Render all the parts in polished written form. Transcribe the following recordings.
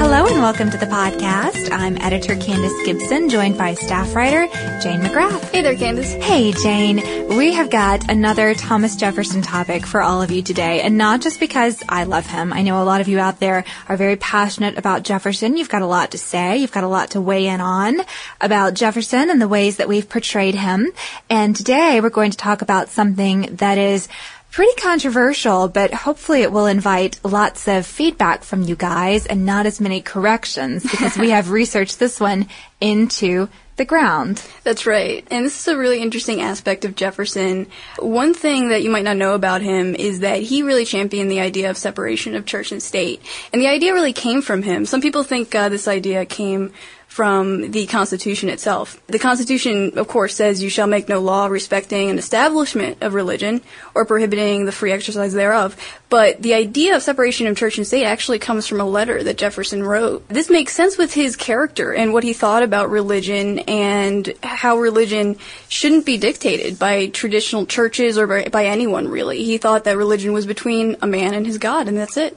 Hello and welcome to the podcast. I'm editor Candace Gibson, joined by staff writer Jane McGrath. Hey there, Candace. Hey, Jane. We have got another Thomas Jefferson topic for all of you today, and not just because I love him. I know a lot of you out there are very passionate about Jefferson. You've got a lot to say. You've got a lot to weigh in on about Jefferson and the ways that we've portrayed him. And today we're going to talk about something that is pretty controversial, but hopefully it will invite lots of feedback from you guys and not as many corrections, because we have researched this one into the ground. That's right. And this is a really interesting aspect of Jefferson. One thing that you might not know about him is that he really championed the idea of separation of church and state. And the idea really came from him. Some people think this idea came from the Constitution itself. The Constitution, of course, says you shall make no law respecting an establishment of religion or prohibiting the free exercise thereof. But the idea of separation of church and state actually comes from a letter that Jefferson wrote. This makes sense with his character and what he thought about religion and how religion shouldn't be dictated by traditional churches or by anyone, really. He thought that religion was between a man and his God, and that's it.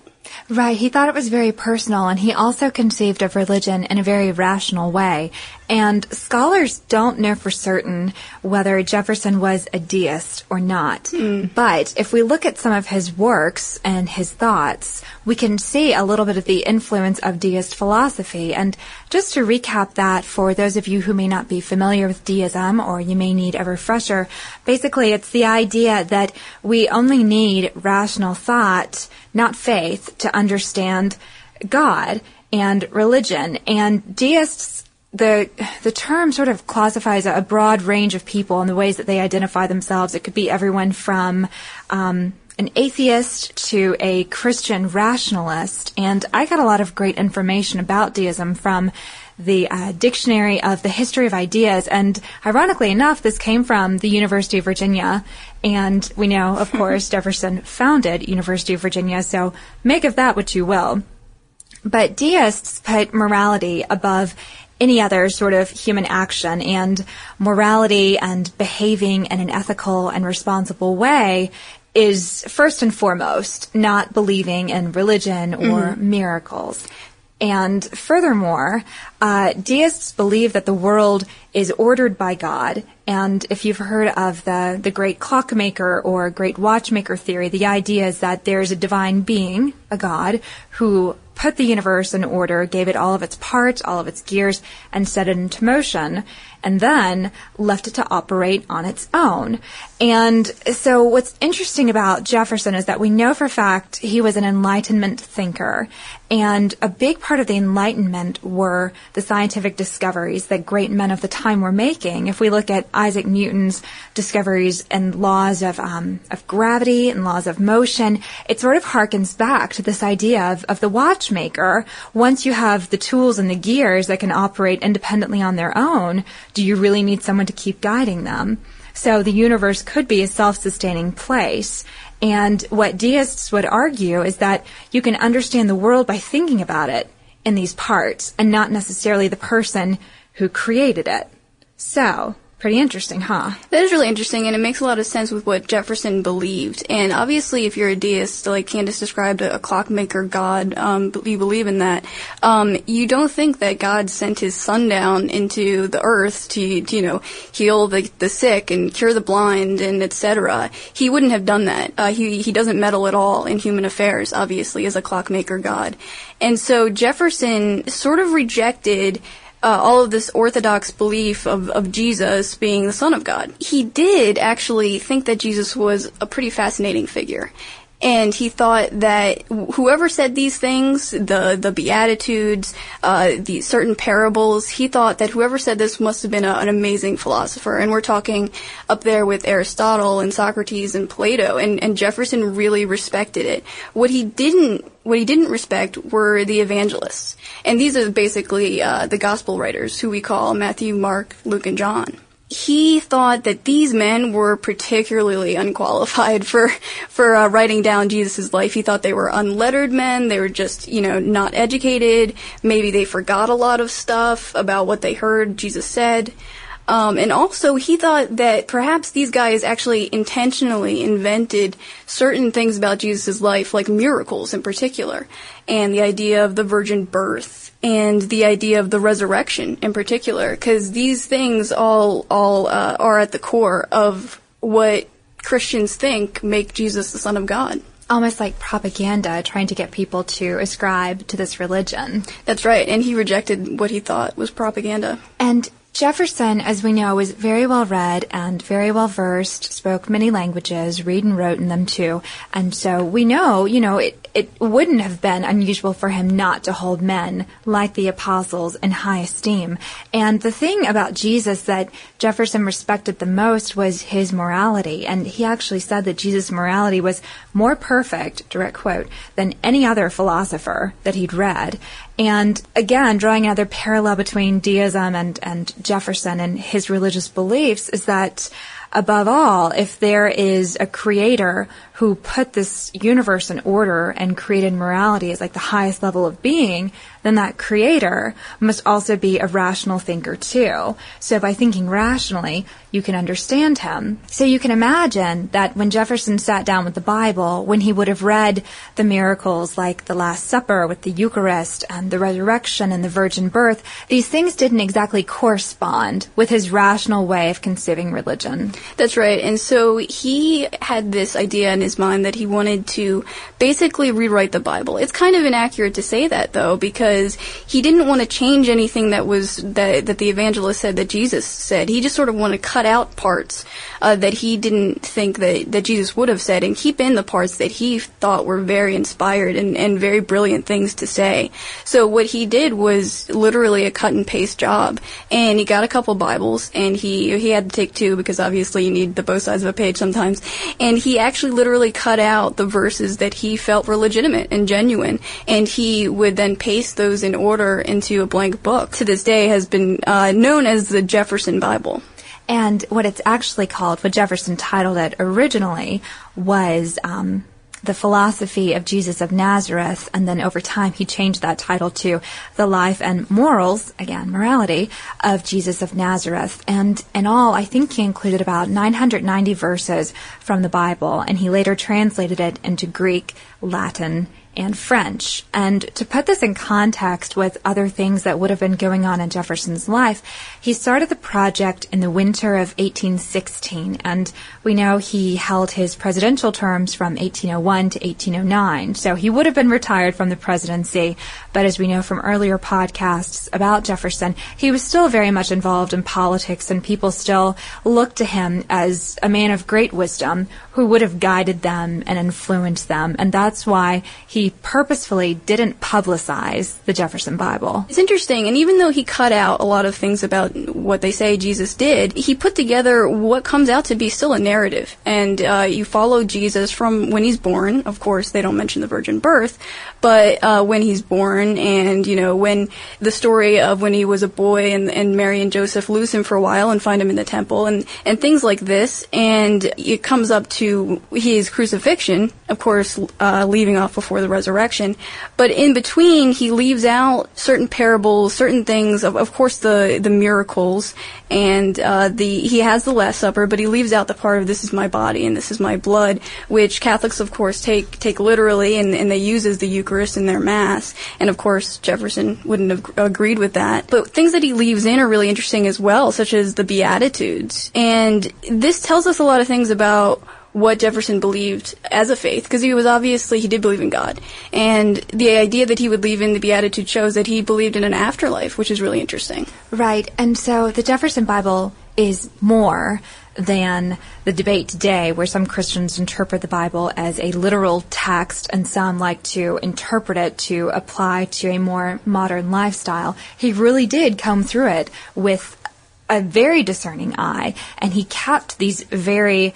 Right. He thought it was very personal, and he also conceived of religion in a very rational way. And scholars don't know for certain whether Jefferson was a deist or not. But if we look at some of his works and his thoughts, we can see a little bit of the influence of deist philosophy. And just to recap that for those of you who may not be familiar with deism, or you may need a refresher, basically it's the idea that we only need rational thought, not faith, to understand God and religion. And deists, the term sort of classifies a broad range of people and the ways that they identify themselves. It could be everyone from an atheist to a Christian rationalist. And I got a lot of great information about deism from the Dictionary of the History of Ideas. And ironically enough, this came from the University of Virginia. And we know, of course, Jefferson founded University of Virginia, so make of that what you will. But deists put morality above any other sort of human action, and morality and behaving in an ethical and responsible way is first and foremost, not believing in religion or miracles. And furthermore, deists believe that the world is ordered by God. And if you've heard of the great clockmaker or great watchmaker theory, the idea is that there is a divine being, a God, who put the universe in order, gave it all of its parts, all of its gears, and set it into motion, and then left it to operate on its own. And so what's interesting about Jefferson is that we know for a fact he was an Enlightenment thinker. And a big part of the Enlightenment were the scientific discoveries that great men of the time were making. If we look at Isaac Newton's discoveries and laws of gravity and laws of motion, it sort of harkens back to this idea of the watchmaker. Once you have the tools and the gears that can operate independently on their own, do you really need someone to keep guiding them? So the universe could be a self-sustaining place. And what deists would argue is that you can understand the world by thinking about it in these parts and not necessarily the person who created it. So pretty interesting, huh? That is really interesting, and it makes a lot of sense with what Jefferson believed. And obviously, if you're a deist, like Candace described, a clockmaker god, you believe in that. You don't think that God sent his son down into the earth to heal the sick and cure the blind and etc. He wouldn't have done that. He doesn't meddle at all in human affairs, obviously, as a clockmaker god. And so Jefferson sort of rejected all of this orthodox belief of Jesus being the Son of God. He did actually think that Jesus was a pretty fascinating figure. And he thought that whoever said these things, the Beatitudes, the certain parables, he thought that whoever said this must have been an amazing philosopher. And we're talking up there with Aristotle and Socrates and Plato, and Jefferson really respected it. What he didn't respect were the evangelists. And these are basically the gospel writers, who we call Matthew, Mark, Luke, and John. he thought that these men were particularly unqualified for writing down Jesus' life. He thought they were unlettered men. They were just, not educated. Maybe they forgot a lot of stuff about what they heard Jesus said. And also, he thought that perhaps these guys actually intentionally invented certain things about Jesus' life, like miracles in particular, and the idea of the virgin birth, and the idea of the resurrection in particular, because these things all are at the core of what Christians think make Jesus the Son of God. Almost like propaganda, trying to get people to ascribe to this religion. That's right, and he rejected what he thought was propaganda. And Jefferson, as we know, was very well read and very well versed, spoke many languages, read and wrote in them too. And so we know, it wouldn't have been unusual for him not to hold men like the apostles in high esteem. And the thing about Jesus that Jefferson respected the most was his morality. And he actually said that Jesus' morality was more perfect, direct quote, than any other philosopher that he'd read. And again, drawing another parallel between deism and Jefferson and his religious beliefs is that, above all, if there is a creator who put this universe in order and created morality as like the highest level of being, then that creator must also be a rational thinker too. So by thinking rationally, you can understand him. So you can imagine that when Jefferson sat down with the Bible, when he would have read the miracles like the Last Supper with the Eucharist and the resurrection and the virgin birth, these things didn't exactly correspond with his rational way of conceiving religion. That's right. And so he had this idea in his mind that he wanted to basically rewrite the Bible. It's kind of inaccurate to say that, though, because he didn't want to change anything that the evangelist said, that Jesus said. He just sort of wanted to cut out parts that he didn't think that Jesus would have said, and keep in the parts that he thought were very inspired and very brilliant things to say. So what he did was literally a cut and paste job, and he got a couple Bibles, and he had to take two because obviously you need the both sides of a page sometimes, and he actually literally cut out the verses that he felt were legitimate and genuine, and he would then paste those in order into a blank book. To this day has been known as the Jefferson Bible. And what it's actually called, what Jefferson titled it originally, was The Philosophy of Jesus of Nazareth, and then over time he changed that title to The Life and Morals, again, morality, of Jesus of Nazareth. And in all, I think he included about 990 verses from the Bible, and he later translated it into Greek, Latin, and French. And to put this in context with other things that would have been going on in Jefferson's life, he started the project in the winter of 1816, and we know he held his presidential terms from 1801 to 1809, so he would have been retired from the presidency, but as we know from earlier podcasts about Jefferson, he was still very much involved in politics, and people still looked to him as a man of great wisdom who would have guided them and influenced them, and that's why he purposefully didn't publicize the Jefferson Bible. It's interesting, and even though he cut out a lot of things about what they say Jesus did, he put together what comes out to be still a narrative. And you follow Jesus from when he's born. Of course, they don't mention the virgin birth, but when he's born, and when the story of when he was a boy and Mary and Joseph lose him for a while and find him in the temple, and things like this. And it comes up to his crucifixion, of course, leaving off before the resurrection, but in between he leaves out certain parables, certain things, of course the miracles, and he has the Last Supper, but he leaves out the part of this is my body and this is my blood, which Catholics of course take literally, and they use as the Eucharist in their Mass, and of course Jefferson wouldn't have agreed with that. But things that he leaves in are really interesting as well, such as the Beatitudes, and this tells us a lot of things about what Jefferson believed as a faith, because he did believe in God. And the idea that he would leave in the Beatitude shows that he believed in an afterlife, which is really interesting. Right, and so the Jefferson Bible is more than the debate today where some Christians interpret the Bible as a literal text and some like to interpret it to apply to a more modern lifestyle. He really did comb through it with a very discerning eye, and he kept these very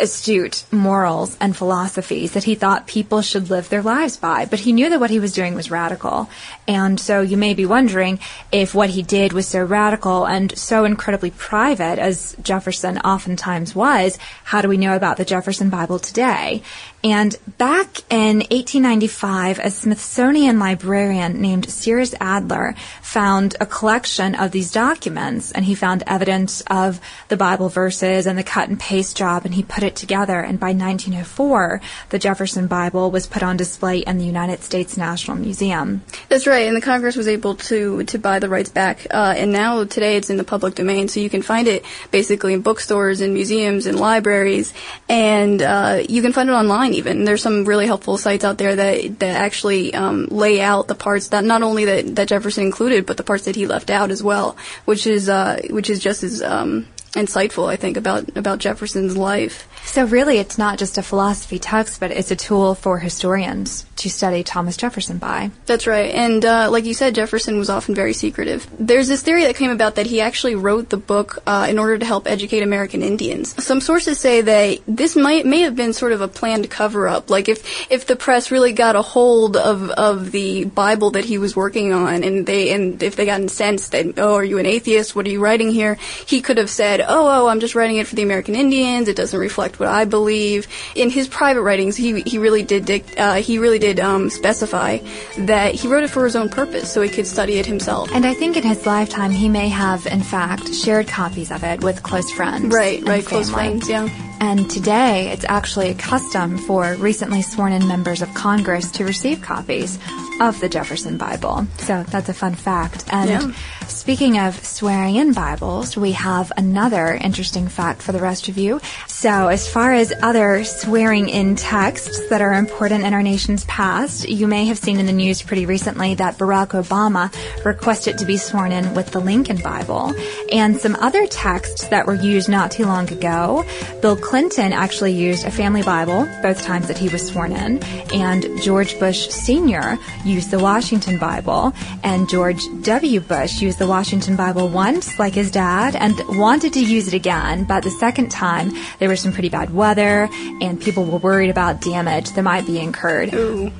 astute morals and philosophies that he thought people should live their lives by. But he knew that what he was doing was radical. And so you may be wondering if what he did was so radical and so incredibly private, as Jefferson oftentimes was, how do we know about the Jefferson Bible today? And back in 1895, a Smithsonian librarian named Cyrus Adler found a collection of these documents, and he found evidence of the Bible verses and the cut and paste job, and he put it together. And by 1904, the Jefferson Bible was put on display in the United States National Museum. That's right, and the Congress was able to buy the rights back. And now today it's in the public domain, so you can find it basically in bookstores and museums and libraries, and you can find it online. Even there's some really helpful sites out there that actually lay out the parts that not only that Jefferson included, but the parts that he left out as well, which is just as insightful, I think, about Jefferson's life. So really, it's not just a philosophy text, but it's a tool for historians to study Thomas Jefferson by. That's right. And like you said, Jefferson was often very secretive. There's this theory that came about that he actually wrote the book in order to help educate American Indians. Some sources say that this may have been sort of a planned cover-up. Like if the press really got a hold of the Bible that he was working on, and if they got incensed that, oh, are you an atheist? What are you writing here? He could have said, oh, I'm just writing it for the American Indians. It doesn't reflect what I believe. In his private writings, he really did specify that he wrote it for his own purpose, so he could study it himself. And I think in his lifetime, he may have, in fact, shared copies of it with close friends. Right, close friends, yeah. And today, it's actually a custom for recently sworn-in members of Congress to receive copies of the Jefferson Bible. So that's a fun fact. And Speaking of swearing-in Bibles, we have another interesting fact for the rest of you. So as far as other swearing-in texts that are important in our nation's past, you may have seen in the news pretty recently that Barack Obama requested to be sworn in with the Lincoln Bible. And some other texts that were used not too long ago, Bill Clinton actually used a family Bible both times that he was sworn in, and George Bush Sr. used the Washington Bible, and George W. Bush used the Washington Bible once, like his dad, and wanted to use it again, but the second time there was some pretty bad weather, and people were worried about damage that might be incurred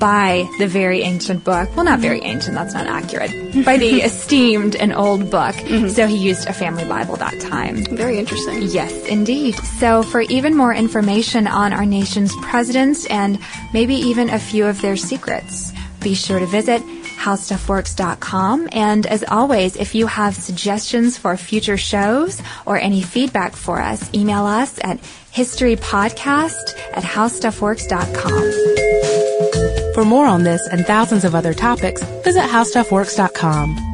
by the very ancient book. Well, not very ancient, that's not accurate. By the esteemed and old book. Mm-hmm. So he used a family Bible that time. Very interesting. Yes, indeed. So for even more information on our nation's presidents and maybe even a few of their secrets, be sure to visit HowStuffWorks.com. And as always, if you have suggestions for future shows or any feedback for us, email us at historypodcast@howstuffworks.com. For more on this and thousands of other topics, visit HowStuffWorks.com.